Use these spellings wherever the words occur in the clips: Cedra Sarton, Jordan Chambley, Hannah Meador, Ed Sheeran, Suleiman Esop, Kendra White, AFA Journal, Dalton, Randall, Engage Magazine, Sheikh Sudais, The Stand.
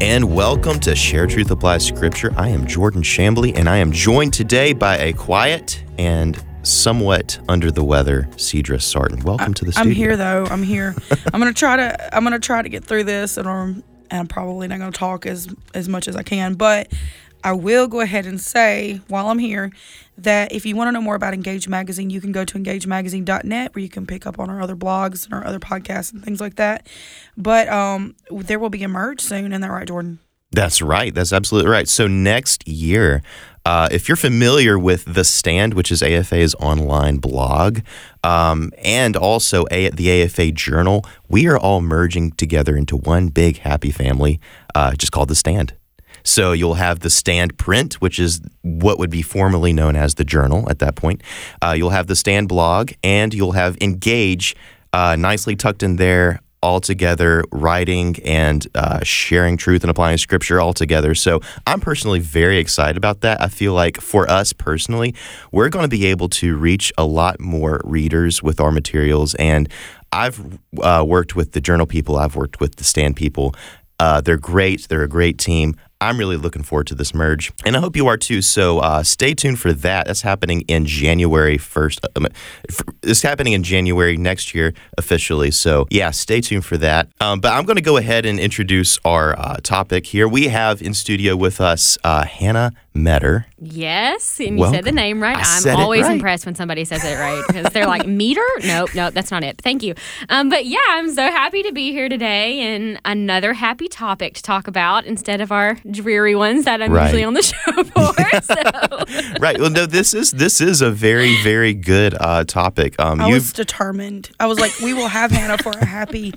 And welcome to Share Truth Applies Scripture. I am Jordan Chambley, and I am joined today by a quiet and somewhat under the weather Cedra Sarton. Welcome to the studio. I'm here though. I'm here. I'm gonna try to get through this, and I'm probably not gonna talk as much as I can, but I will go ahead and say while I'm here that if you want to know more about Engage Magazine, you can go to engagemagazine.net where you can pick up on our other blogs and our other podcasts and things like that. But there will be a merge soon. Isn't that right, Jordan? That's right. That's absolutely right. So next year, if you're familiar with The Stand, which is AFA's online blog, and also the AFA Journal, we are all merging together into one big happy family just called The Stand. So you'll have The Stand print, which is what would be formerly known as the Journal at that point. You'll have The Stand blog, and you'll have Engage nicely tucked in there, all together, writing and sharing truth and applying scripture all together. So I'm personally very excited about that. I feel like for us personally, we're going to be able to reach a lot more readers with our materials. And I've worked with the Journal people. I've worked with the Stand people. They're great. They're a great team. I'm really looking forward to this merge, and I hope you are too. So stay tuned for that. That's happening in January 1st. It's happening in January next year officially. So yeah, stay tuned for that. But I'm going to go ahead and introduce our topic here. We have in studio with us Hannah Meador. Yes, and Welcome. You said the name right. I'm always impressed when somebody says it right because they're like, Meador? Nope, that's not it. Thank you. But yeah, I'm so happy to be here today and another happy topic to talk about instead of our dreary ones that I'm usually on the show for. Yeah. So. Right. Well, no, this is a very, very good topic. I was determined. I was like, we will have Hannah for a happy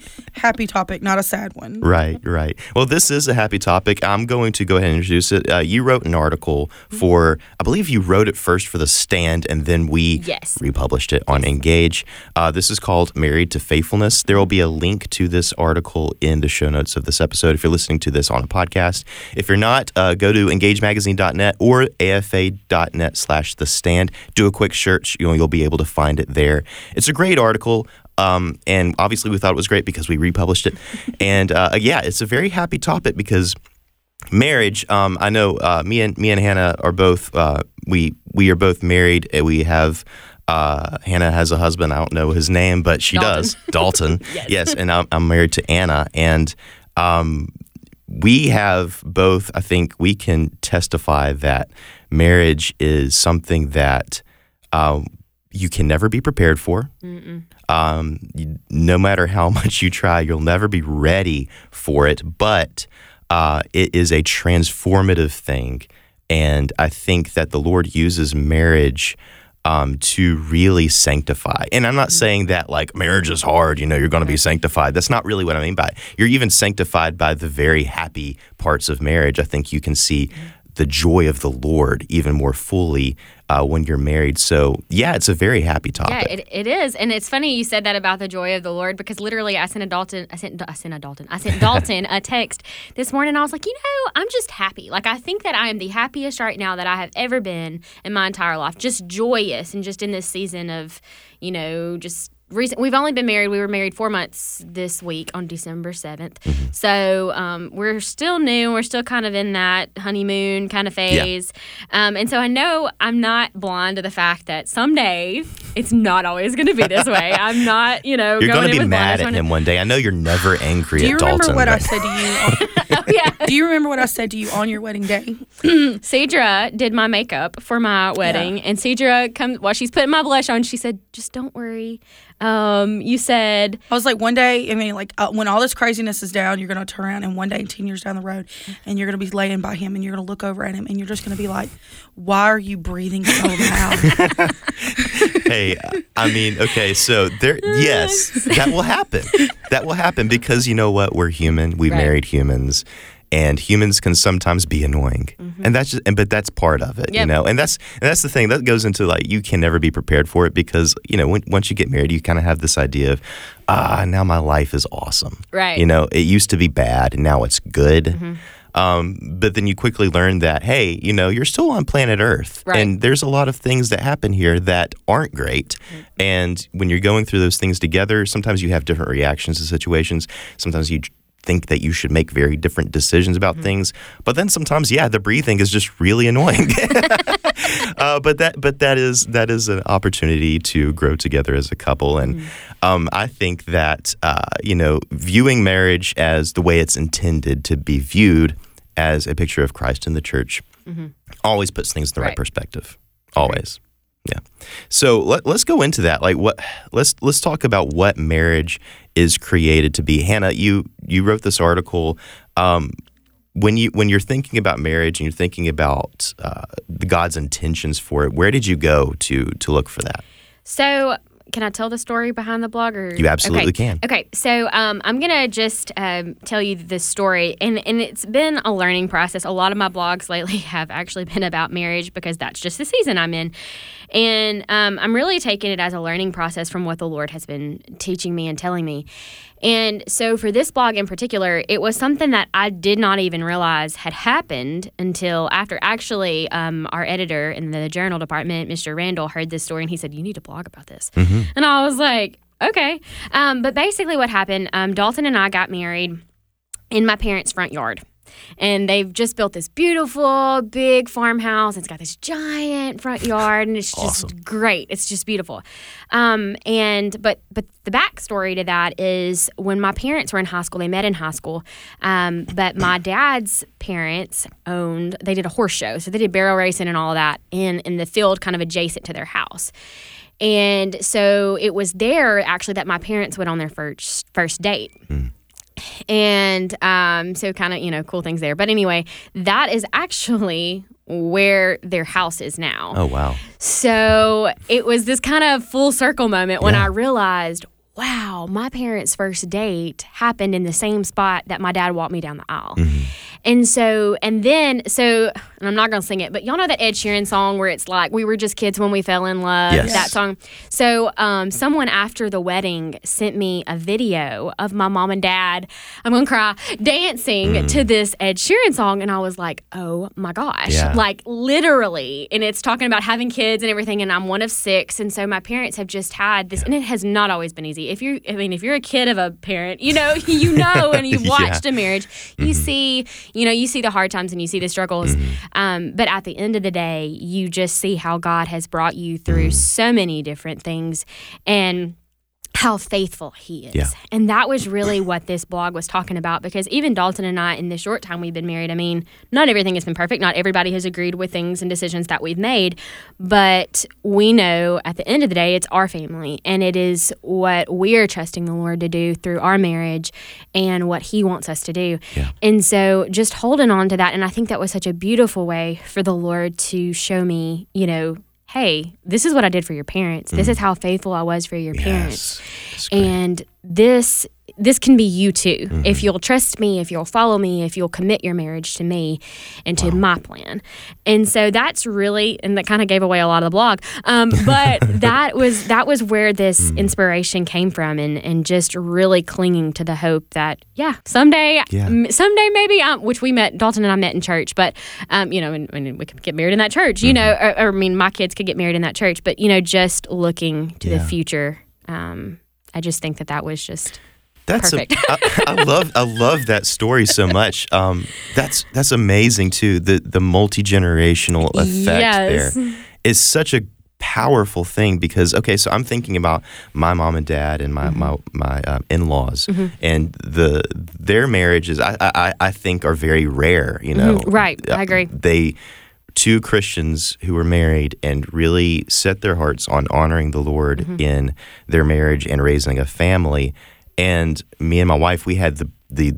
topic, not a sad one. Right. Well, this is a happy topic. I'm going to go ahead and introduce it. You wrote an article for, I believe you wrote it first for The Stand, and then we republished it on Engage. This is called Married to Faithfulness. There will be a link to this article in the show notes of this episode if you're listening to this on a podcast. If you're not, go to engagemagazine.net or afa.net/thestand. Do a quick search. You'll be able to find it there. It's a great article. And obviously we thought it was great because we republished it. And it's a very happy topic because marriage, I know me and Hannah are both, we are both married, and we have, Hannah has a husband. I don't know his name, but she does. Dalton. Yes. And I'm married to Anna. And we have both, I think we can testify that marriage is something that you can never be prepared for. No matter how much you try, you'll never be ready for it. But it is a transformative thing. And I think that the Lord uses marriage to really sanctify. And I'm not saying that like marriage is hard, you're going to be sanctified. That's not really what I mean by it. You're even sanctified by the very happy parts of marriage. I think you can see the joy of the Lord even more fully when you're married. So yeah, it's a very happy topic. Yeah, it is. And it's funny you said that about the joy of the Lord because literally I sent Dalton a text this morning. I was like, I'm just happy. Like I think that I am the happiest right now that I have ever been in my entire life. Just joyous and just in this season of, just recent. We've only been married. We were married 4 months this week on December 7th. So we're still new. We're still kind of in that honeymoon kind of phase. Yeah. And so I know I'm not blind to the fact that someday it's not always going to be this way. I'm not, You're going to be mad at him one day. I know you're never angry at Dalton. Do you remember what I said to you? Do you remember what I said to you on your wedding day? Cedra did my makeup for my wedding, and Cedra comes while she's putting my blush on. She said, "Just don't worry." You said, I was like, one day, when all this craziness is down, you're going to turn around and one day 10 years down the road and you're going to be laying by him and you're going to look over at him and you're just going to be like, why are you breathing so loud? Hey, so that will happen. Because you know what? We're human. We married humans. and humans can sometimes be annoying. Mm-hmm. And that's just, but that's part of it, yep. You know. And that's the thing that goes into, like, you can never be prepared for it, because, you know, once you get married, you kind of have this idea of, now my life is awesome. Right. You know, it used to be bad, and now it's good. Mm-hmm. But then you quickly learn that, hey, you know, you're still on planet Earth. Right. And there's a lot of things that happen here that aren't great. Mm-hmm. And when you're going through those things together, sometimes you have different reactions to situations. Sometimes you think that you should make very different decisions about mm-hmm. things. But then sometimes, yeah, the breathing is just really annoying. But that is an opportunity to grow together as a couple. And mm-hmm. I think that, you know, viewing marriage as the way it's intended to be viewed, as a picture of Christ in the church, mm-hmm. always puts things in the right perspective. Always. Right. Yeah. So let's go into that. Like, let's talk about what marriage is created to be. Hannah, you wrote this article. When you're thinking about marriage and you're thinking about God's intentions for it, where did you go to look for that? So, can I tell the story behind the blog? Or? You absolutely can. Okay, so I'm going to just tell you this story. And it's been a learning process. A lot of my blogs lately have actually been about marriage, because that's just the season I'm in. And I'm really taking it as a learning process from what the Lord has been teaching me and telling me. And so for this blog in particular, it was something that I did not even realize had happened until after. Actually, our editor in the journal department, Mr. Randall, heard this story, and he said, "You need to blog about this." Mm-hmm. And I was like, okay. But basically what happened, Dalton and I got married in my parents' front yard. And they've just built this beautiful, big farmhouse. It's got this giant front yard, and it's awesome. Just great. It's just beautiful. But the backstory to that is when my parents were in high school, they met in high school. But my dad's parents they did a horse show. So they did barrel racing and all that in the field kind of adjacent to their house. And so it was there, actually, that my parents went on their first date. Mm. And so kind of, you know, cool things there. But anyway, that is actually where their house is now. Oh, wow. So it was this kind of full circle moment when I realized, wow, my parents' first date happened in the same spot that my dad walked me down the aisle. Mm-hmm. And I'm not going to sing it, but y'all know that Ed Sheeran song where it's like, we were just kids when we fell in love, that song. So someone after the wedding sent me a video of my mom and dad, I'm going to cry, dancing to this Ed Sheeran song. And I was like, oh my gosh, like literally. And it's talking about having kids and everything. And I'm one of six. And so my parents have just had this, and it has not always been easy. If you're a kid of a parent, you know, and you've watched a marriage, you see... you see the hard times and you see the struggles. Mm-hmm. But at the end of the day, you just see how God has brought you through so many different things and how faithful He is. Yeah. And that was really what this blog was talking about, because even Dalton and I, in the short time we've been married, I mean, not everything has been perfect. Not everybody has agreed with things and decisions that we've made. But we know at the end of the day, it's our family. And it is what we're trusting the Lord to do through our marriage and what He wants us to do. Yeah. And so just holding on to that. And I think that was such a beautiful way for the Lord to show me, you know, hey, this is what I did for your parents. This is how faithful I was for your parents. And this can be you too. Mm-hmm. If you'll trust me, if you'll follow me, if you'll commit your marriage to me and to my plan. And so that's really, and that kind of gave away a lot of the blog. But that was where this inspiration came from, and just really clinging to the hope that, someday maybe, which we met, Dalton and I met in church, but, you know, and we could get married in that church, you know, or I mean, my kids could get married in that church, but, you know, just looking to the future. I just think that was just... That's perfect. I love that story so much. That's amazing too. The multi-generational effect there is such a powerful thing, because so I'm thinking about my mom and dad and my in-laws, and their marriages I think are very rare. You know, right? I agree. Two Christians who were married and really set their hearts on honoring the Lord in their marriage and raising a family. And me and my wife, we had the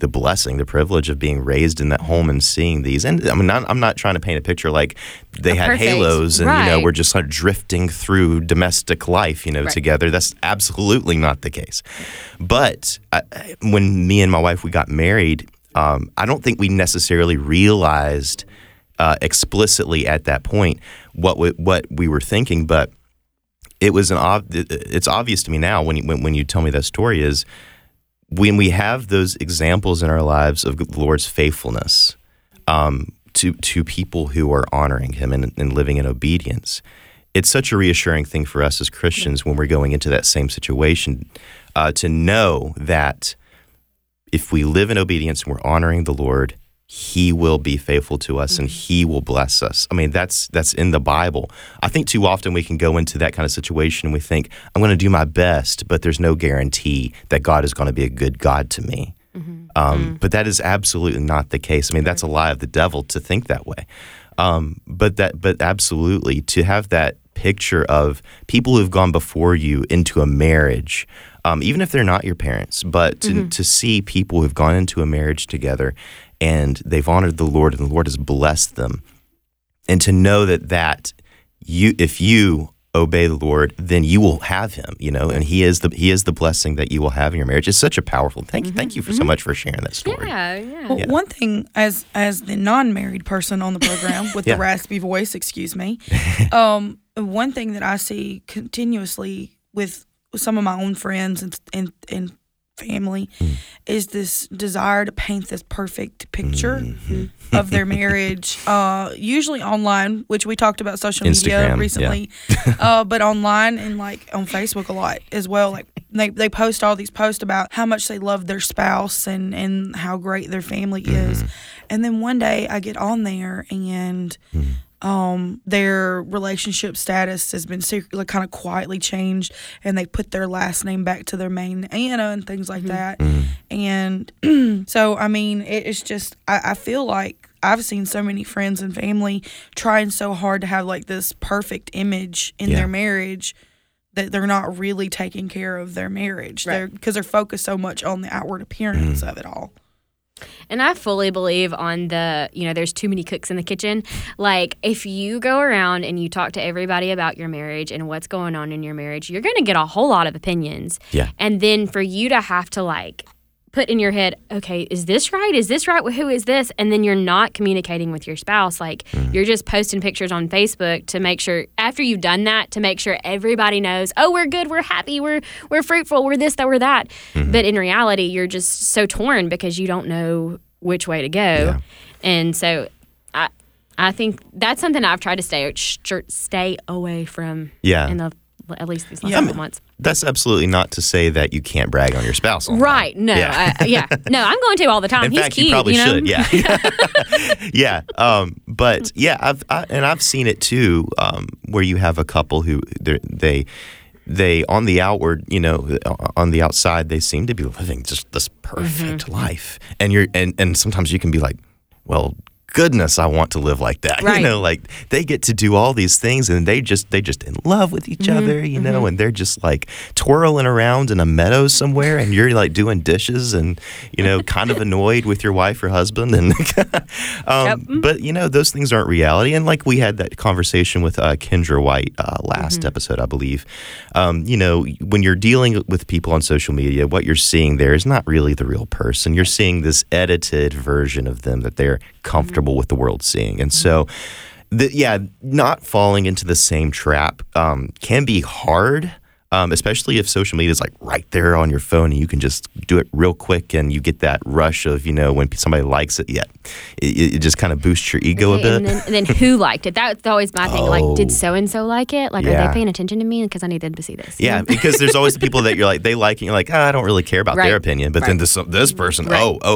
blessing, the privilege of being raised in that home and seeing these. And I mean, I'm not trying to paint a picture like they had halos and, you know, we're just sort of drifting through domestic life, you know, together. That's absolutely not the case. But when me and my wife, we got married, I don't think we necessarily realized explicitly at that point what we were thinking, but it was it's obvious to me now when you tell me that story is when we have those examples in our lives of the Lord's faithfulness to people who are honoring Him and living in obedience. It's such a reassuring thing for us as Christians when we're going into that same situation to know that if we live in obedience and we're honoring the Lord, He will be faithful to us and He will bless us. I mean, that's in the Bible. I think too often we can go into that kind of situation and we think, I'm going to do my best, but there's no guarantee that God is going to be a good God to me. Mm-hmm. But that is absolutely not the case. I mean, that's a lie of the devil to think that way. But absolutely, to have that picture of people who've gone before you into a marriage, even if they're not your parents, but to see people who've gone into a marriage together and they've honored the Lord, and the Lord has blessed them. And to know that you, if you obey the Lord, then you will have Him, and He is the blessing that you will have in your marriage. It's such a powerful thing. Thank you for so much for sharing that story. Yeah. Well, one thing, as the non-married person on the program with the raspy voice, excuse me, one thing that I see continuously with some of my own friends and family is this desire to paint this perfect picture of their marriage, usually online, which we talked about social media recently, but online and like on Facebook a lot as well. Like they post all these posts about how much they love their spouse and how great their family is. And then one day I get on there and their relationship status has been secretly kind of quietly changed, and they put their last name back to their main, and things like that. And so, I mean, it's just, I feel like I've seen so many friends and family trying so hard to have like this perfect image in their marriage that they're not really taking care of their marriage because they're focused so much on the outward appearance of it all. And I fully believe on the, there's too many cooks in the kitchen. Like, if you go around and you talk to everybody about your marriage and what's going on in your marriage, you're going to get a whole lot of opinions. Yeah. And then for you to have to, like, put in your head, okay, is this right? Is this right? Who is this? And then you're not communicating with your spouse. Like, you're just posting pictures on Facebook to make sure, after you've done that, to make sure everybody knows, oh, we're good, we're happy, we're fruitful, we're this, that, we're that. But in reality, you're just so torn because you don't know which way to go. Yeah. And so I think that's something I've tried to stay away from in the at least these last couple months. That's absolutely not to say that you can't brag on your spouse. Online. Right. No. Yeah. No, I'm going to all the time. In fact, he's cute, you probably should. Yeah. But yeah, I've seen it too, where you have a couple who they on the outward, on the outside, they seem to be living just this perfect life, and and sometimes you can be like, well, goodness, I want to live like that. Right. Like they get to do all these things, and they just in love with each other, and they're just like twirling around in a meadow somewhere, and you're like doing dishes, and kind of annoyed with your wife or husband, and but those things aren't reality. And like we had that conversation with Kendra White last episode, I believe. When you're dealing with people on social media, what you're seeing there is not really the real person. You're seeing this edited version of them that they're comfortable with the world seeing. And so, not falling into the same trap can be hard, especially if social media is like right there on your phone and you can just do it real quick and you get that rush of, when somebody likes it, it just kind of boosts your ego a bit. And then who liked it? That's always my thing. Like, did so-and-so like it? Like, are they paying attention to me? Because I need them to see this. Yeah, because there's always the people that you're like, they like it. You're like, I don't really care about their opinion. But then this person,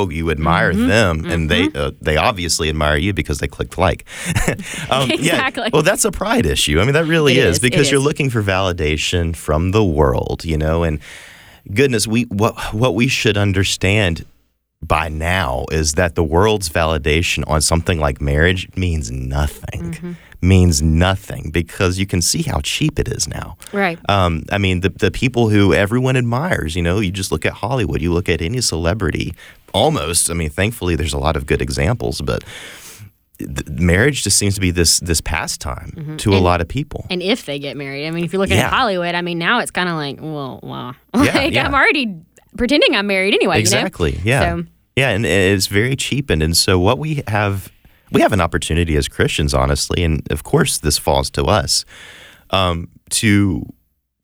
you admire them. And they obviously admire you because they clicked like. Exactly. Yeah. Well, that's a pride issue. I mean, that really is because you're looking for validation from the world, and goodness, what we should understand by now is that the world's validation on something like marriage means nothing. Because you can see how cheap it is now. Right. I mean, the people who everyone admires, you just look at Hollywood, you look at any celebrity, almost. I mean, thankfully, there's a lot of good examples, but marriage just seems to be this pastime to a lot of people. And if they get married, I mean, if you're looking at Hollywood, I mean, now it's kind of like, well, wow. I'm already pretending I'm married anyway. Exactly. So, Yeah, and it's very cheapened. And so what we have an opportunity as Christians, honestly, and of course this falls to us, to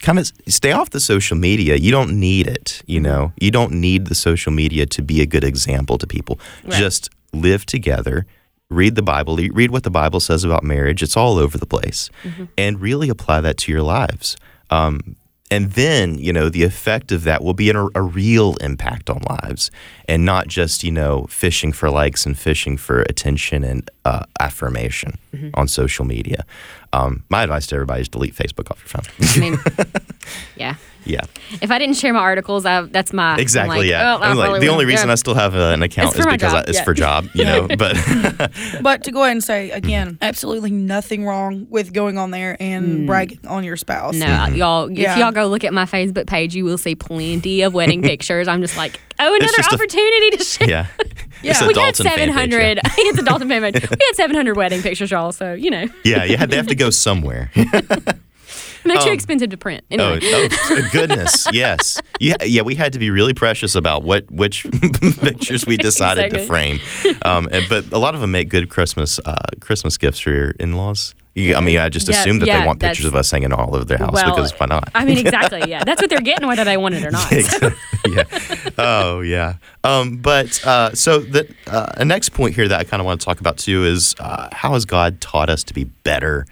kind of stay off the social media. You don't need it, you know. You don't need the social media to be a good example to people. Right. Just live together, read the Bible, read what the Bible says about marriage. It's all over the place. Mm-hmm. And really apply that to your lives. And then, you know, the effect of that will be a real impact on lives, and not just, you know, fishing for likes and fishing for attention and affirmation mm-hmm. on social media. My advice to everybody is delete Facebook off your phone. I mean, yeah. Yeah. If I didn't share my articles, that's my... Exactly, like, yeah. Oh, like, the only reason I still have an account is because it's for job, you know, but... But to go ahead and say, again, absolutely nothing wrong with going on there and bragging on your spouse. No, y'all, if y'all go look at my Facebook page, you will see plenty of wedding pictures. I'm just like, another opportunity to share. Yeah. Yeah. We had 700... I think it's a Dalton fan page. We had 700 wedding pictures, y'all, so, you know. Yeah, they have to go somewhere. They're too expensive to print. Anyway. Oh, goodness, yes. Yeah, we had to be really precious about which pictures we decided to frame. But a lot of them make good Christmas gifts for your in-laws. I mean, I just assume that they want pictures of us hanging all over their house, because why not? I mean, exactly, yeah. That's what they're getting, whether they want it or not. So. Yeah. Oh, yeah. So the next point here that I kind of want to talk about, too, is how has God taught us to be better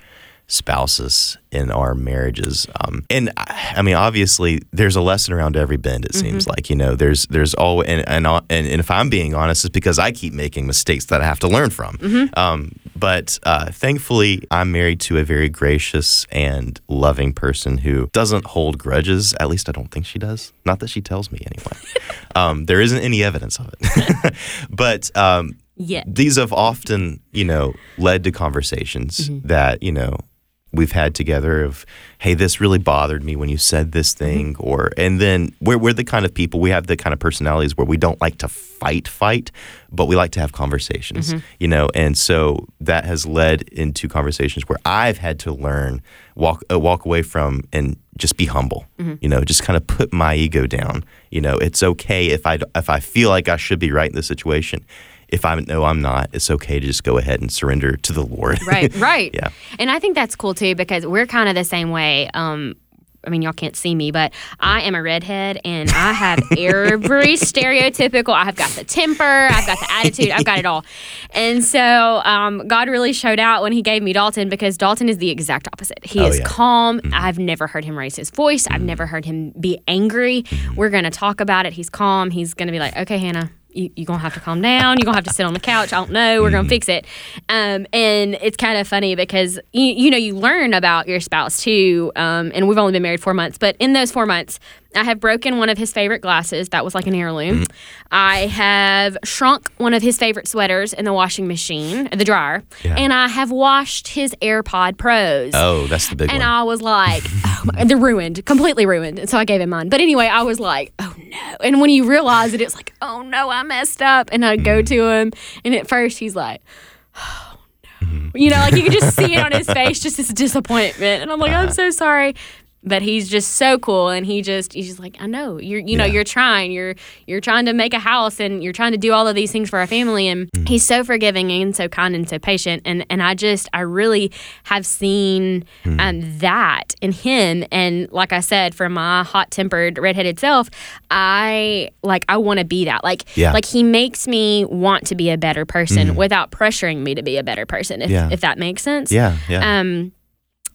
spouses in our marriages? And I mean, obviously, there's a lesson around every bend, it seems like. You know, there's always, and if I'm being honest, it's because I keep making mistakes that I have to learn from. But thankfully, I'm married to a very gracious and loving person who doesn't hold grudges. At least I don't think she does. Not that she tells me, anyway. There isn't any evidence of it. But... these have often, you know, led to conversations that, you know, we've had together of, hey, this really bothered me when you said this thing, or, and then we're the kind of people, we have the kind of personalities where we don't like to fight, but we like to have conversations, you know, and so that has led into conversations where I've had to learn, walk away from and just be humble, you know, just kind of put my ego down, you know, it's okay if I feel like I should be right in this situation. If I know I'm not, it's okay to just go ahead and surrender to the Lord. Right. Yeah. And I think that's cool, too, because we're kind of the same way. I mean, y'all can't see me, but I am a redhead, and I have every stereotypical. I've got the temper. I've got the attitude. I've got it all. And so God really showed out when he gave me Dalton, because Dalton is the exact opposite. He is calm. I've never heard him raise his voice. I've never heard him be angry. We're going to talk about it. He's calm. He's going to be like, okay, Hannah. You're going to have to calm down. You're going to have to sit on the couch. I don't know. We're going to fix it. And it's kind of funny because, you know, you learn about your spouse too. And we've only been married 4 months. But in those 4 months, I have broken one of his favorite glasses. That was like an heirloom. I have shrunk one of his favorite sweaters in the washing machine, the dryer. Yeah. And I have washed his AirPod Pros. Oh, that's the big one. And I was like, oh, they're ruined, completely ruined. And so I gave him mine. But anyway, I was like, oh, no. And when you realize it, it's like, oh, no, I messed up. And I go to him. And at first he's like, oh, no. You know, like you can just see it on his face, just this disappointment. And I'm like, I'm so sorry. But he's just so cool, and he's just like, I know you know you're trying, you're trying to make a house, and you're trying to do all of these things for our family, and he's so forgiving and so kind and so patient, and I really have seen that in him, and like I said, for my hot tempered redheaded self, I want to be that, like he makes me want to be a better person without pressuring me to be a better person, if that makes sense.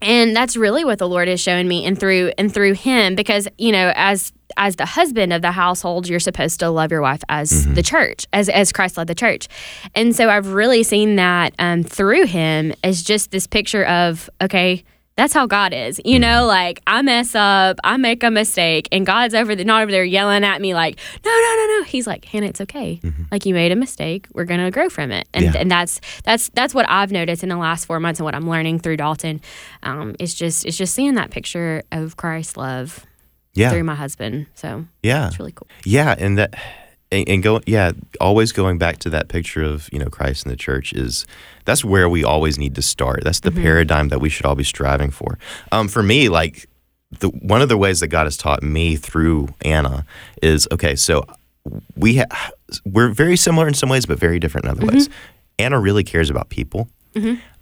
And that's really what the Lord has shown me, and through him, because, you know, as the husband of the household, you're supposed to love your wife as the church, as Christ led the church. And so I've really seen that through him as just this picture of, okay, that's how God is. You know, like, I mess up, I make a mistake, and God's not over there yelling at me like, no. He's like, Hannah, it's okay. Like, you made a mistake. We're going to grow from it. And and that's what I've noticed in the last 4 months, and what I'm learning through Dalton. It's just seeing that picture of Christ's love through my husband. So it's really cool. Yeah, and that... always going back to that picture of, you know, Christ and the church, that's where we always need to start. That's the paradigm that we should all be striving for. For me, like, one of the ways that God has taught me through Anna is, okay, so we ha- we're very similar in some ways, but very different in other ways. Anna really cares about people.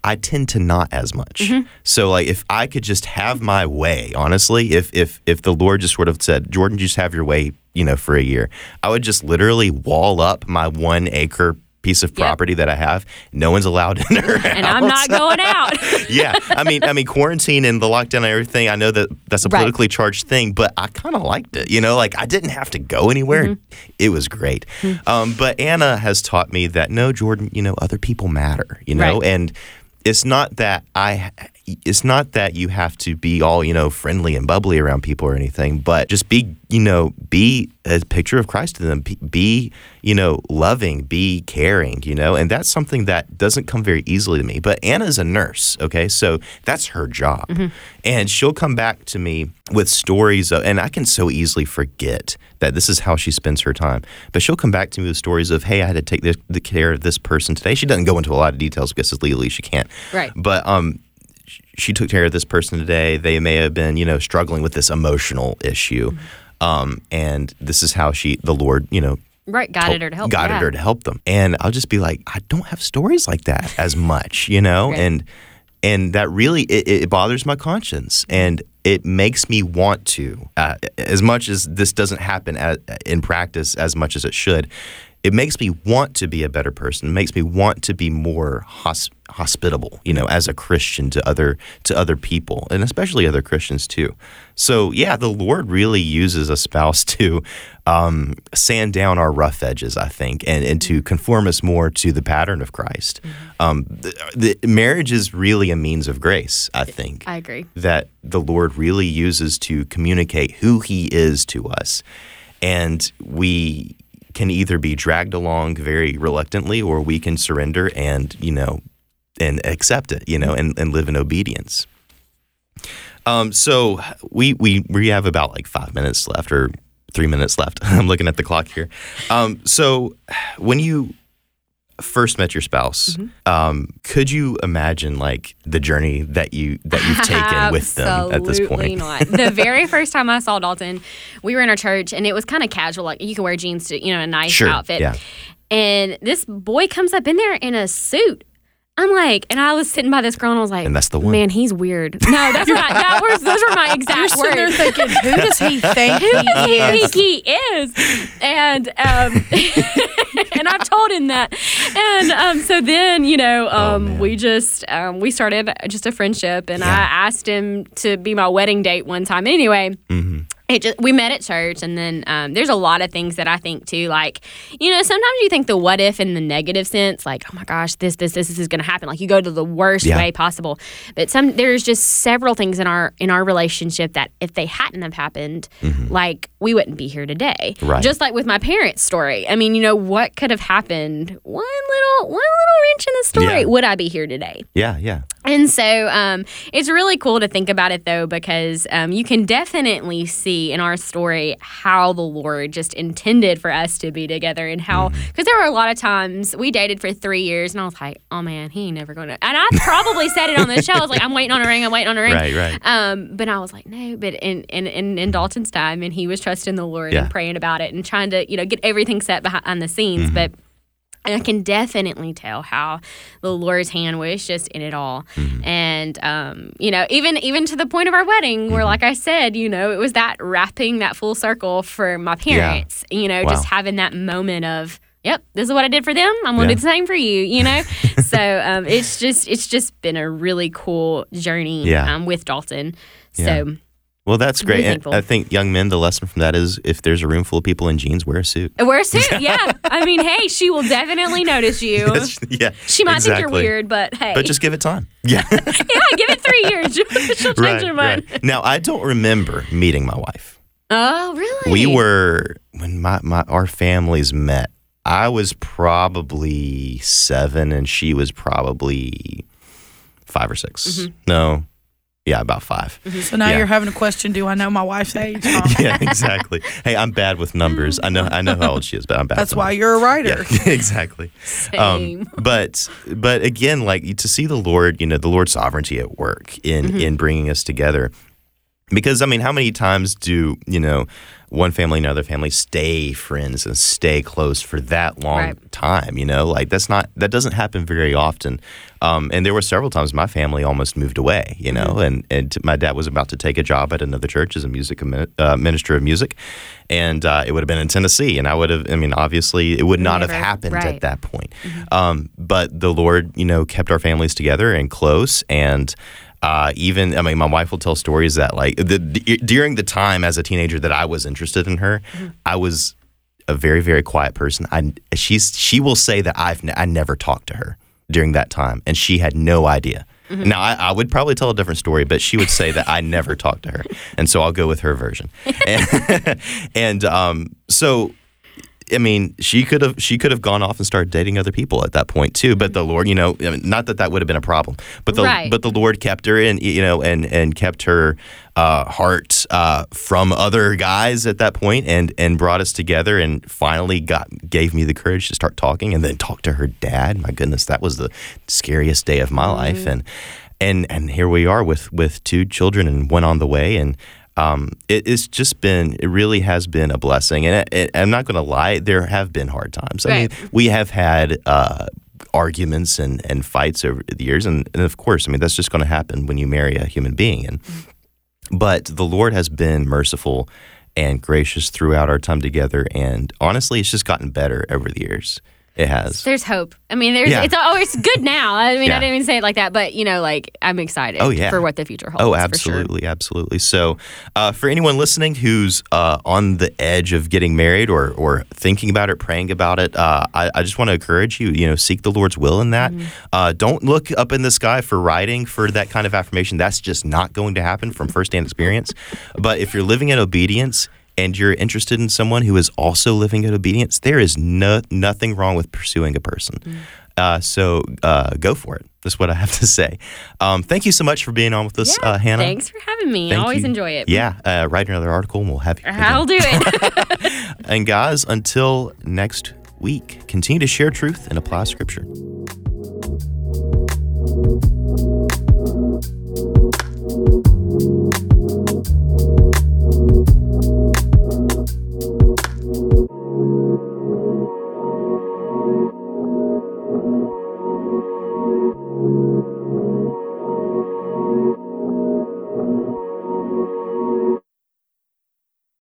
I tend to not as much. So, like, if I could just have my way, honestly, if the Lord just sort of said, Jordan, just have your way, you know, for a year, I would just literally wall up my 1 acre piece of property that I have. No one's allowed in her house. And I'm not going out. I mean, quarantine and the lockdown and everything, I know that that's a politically charged thing, but I kind of liked it. You know, like, I didn't have to go anywhere. It was great. But Anna has taught me that, no, Jordan, you know, other people matter, you know, and it's not that you have to be all, you know, friendly and bubbly around people or anything, but just be, you know, be a picture of Christ to them, be, you know, loving, be caring, you know, and that's something that doesn't come very easily to me. But Anna's a nurse, okay, so that's her job. And she'll come back to me with stories of, and I can so easily forget that this is how she spends her time, but she'll come back to me with stories of, hey, I had to take the care of this person today. She doesn't go into a lot of details because legally she can't. But, she took care of this person today. They may have been, you know, struggling with this emotional issue. And this is how the Lord, you know, guided her to help them. And I'll just be like, I don't have stories like that as much, you know, and that really, it bothers my conscience, and it makes me want to, as much as this doesn't happen in practice as much as it should, it makes me want to be a better person. It makes me want to be more hospitable, you know, as a Christian to other people, and especially other Christians too. So yeah, the Lord really uses a spouse to sand down our rough edges, I think, and to conform us more to the pattern of Christ. The marriage is really a means of grace, I think. I agree. That the Lord really uses to communicate who He is to us, and we can either be dragged along very reluctantly, or we can surrender and, you know, and accept it, you know, and live in obedience. So we have about like 5 minutes left or 3 minutes left. I'm looking at the clock here. So when you first met your spouse, could you imagine like the journey that you've taken with them at this point? Absolutely not. The very first time I saw Dalton, we were in our church, and it was kind of casual. Like, you can wear jeans to, you know, a nice outfit. Yeah. And this boy comes up in there in a suit. I'm like, and I was sitting by this girl, and I was like, and that's the one. Man, he's weird. No, that's not. Those were my exact words. You're sitting there thinking, who does he think he is? And and I've told him that. And so then, you know, we just we started just a friendship, and I asked him to be my wedding date one time. Anyway. We met at church, and then there's a lot of things that I think, too, like, you know, sometimes you think the what if in the negative sense, like, oh, my gosh, this is going to happen. Like, you go to the worst way possible. But there's just several things in our relationship that if they hadn't have happened, like, we wouldn't be here today. Right. Just like with my parents' story. I mean, you know, what could have happened? One little wrench in the story. Yeah. Would I be here today? Yeah, yeah. And so it's really cool to think about it, though, because you can definitely see in our story how the Lord just intended for us to be together, and how, because there were a lot of times we dated for 3 years, and I was like, oh, man, he ain't never going to. And I probably said it on the show. I was like, I'm waiting on a ring. Right. But I was like, no, but in Dalton's time, and he was trusting the Lord and praying about it and trying to, you know, get everything set behind the scenes. But I can definitely tell how the Lord's hand was just in it all. And, you know, even to the point of our wedding where, like I said, you know, it was that wrapping that full circle for my parents, you know, just having that moment of, yep, this is what I did for them. I'm going to do the same for you, you know? So it's just been a really cool journey with Dalton. Yeah. So. Well, that's great. And I think, young men, the lesson from that is, if there's a room full of people in jeans, wear a suit. Wear a suit, yeah. I mean, hey, she will definitely notice you. Yeah, she might think you're weird, but hey. But just give it time. Yeah. Yeah, give it 3 years. She'll change her mind. Right. Now, I don't remember meeting my wife. Oh, really? We were, when our families met, I was probably 7, and she was probably 5 or 6. No. Yeah, about 5. So now you're having a question, do I know my wife's age? Yeah, exactly. Hey, I'm bad with numbers. I know how old she is, but I'm bad with numbers. That's why you're a writer. Yeah, exactly. Same. But again, like, to see the Lord, you know, the Lord's sovereignty at work in bringing us together. Because, I mean, how many times do, you know, one family and another family stay friends and stay close for that long time, you know? Like, that doesn't happen very often. And there were several times my family almost moved away, you know? And my dad was about to take a job at another church as a minister of music. And it would have been in Tennessee. And I would have, I mean, obviously, it would not have happened at that point. But the Lord, you know, kept our families together and close. And even, I mean, my wife will tell stories that, like, during the time as a teenager that I was interested in her, I was a very, very quiet person. She will say that I never talked to her during that time, and she had no idea. Now, I would probably tell a different story, but she would say that I never talked to her, and so I'll go with her version. So, I mean, she could have gone off and started dating other people at that point too. But the Lord, you know, I mean, not that would have been a problem, but the Lord kept her in, you know, and kept her heart from other guys at that point, and brought us together, and finally gave me the courage to start talking, and then talk to her dad. My goodness, that was the scariest day of my life, and here we are with two children and one on the way, and. It really has been a blessing. And I'm not going to lie, there have been hard times. I mean, we have had arguments and fights over the years. And of course, I mean, that's just going to happen when you marry a human being. But the Lord has been merciful and gracious throughout our time together. And honestly, it's just gotten better over the years. It has. There's hope. I mean, it's always good now. I mean, I didn't even say it like that, but, you know, like, I'm excited for what the future holds. Oh, absolutely, absolutely. So for anyone listening who's on the edge of getting married or thinking about it, praying about it, I just want to encourage you, you know, seek the Lord's will in that. Don't look up in the sky for writing for that kind of affirmation. That's just not going to happen from firsthand experience. But if you're living in obedience, and you're interested in someone who is also living in obedience, there is nothing wrong with pursuing a person. So go for it. That's what I have to say. Thank you so much for being on with us, Hannah. Thanks for having me. Thank Always you. Enjoy it. Yeah. Write another article and we'll have you. I'll do it. And guys, until next week, continue to share truth and apply Scripture.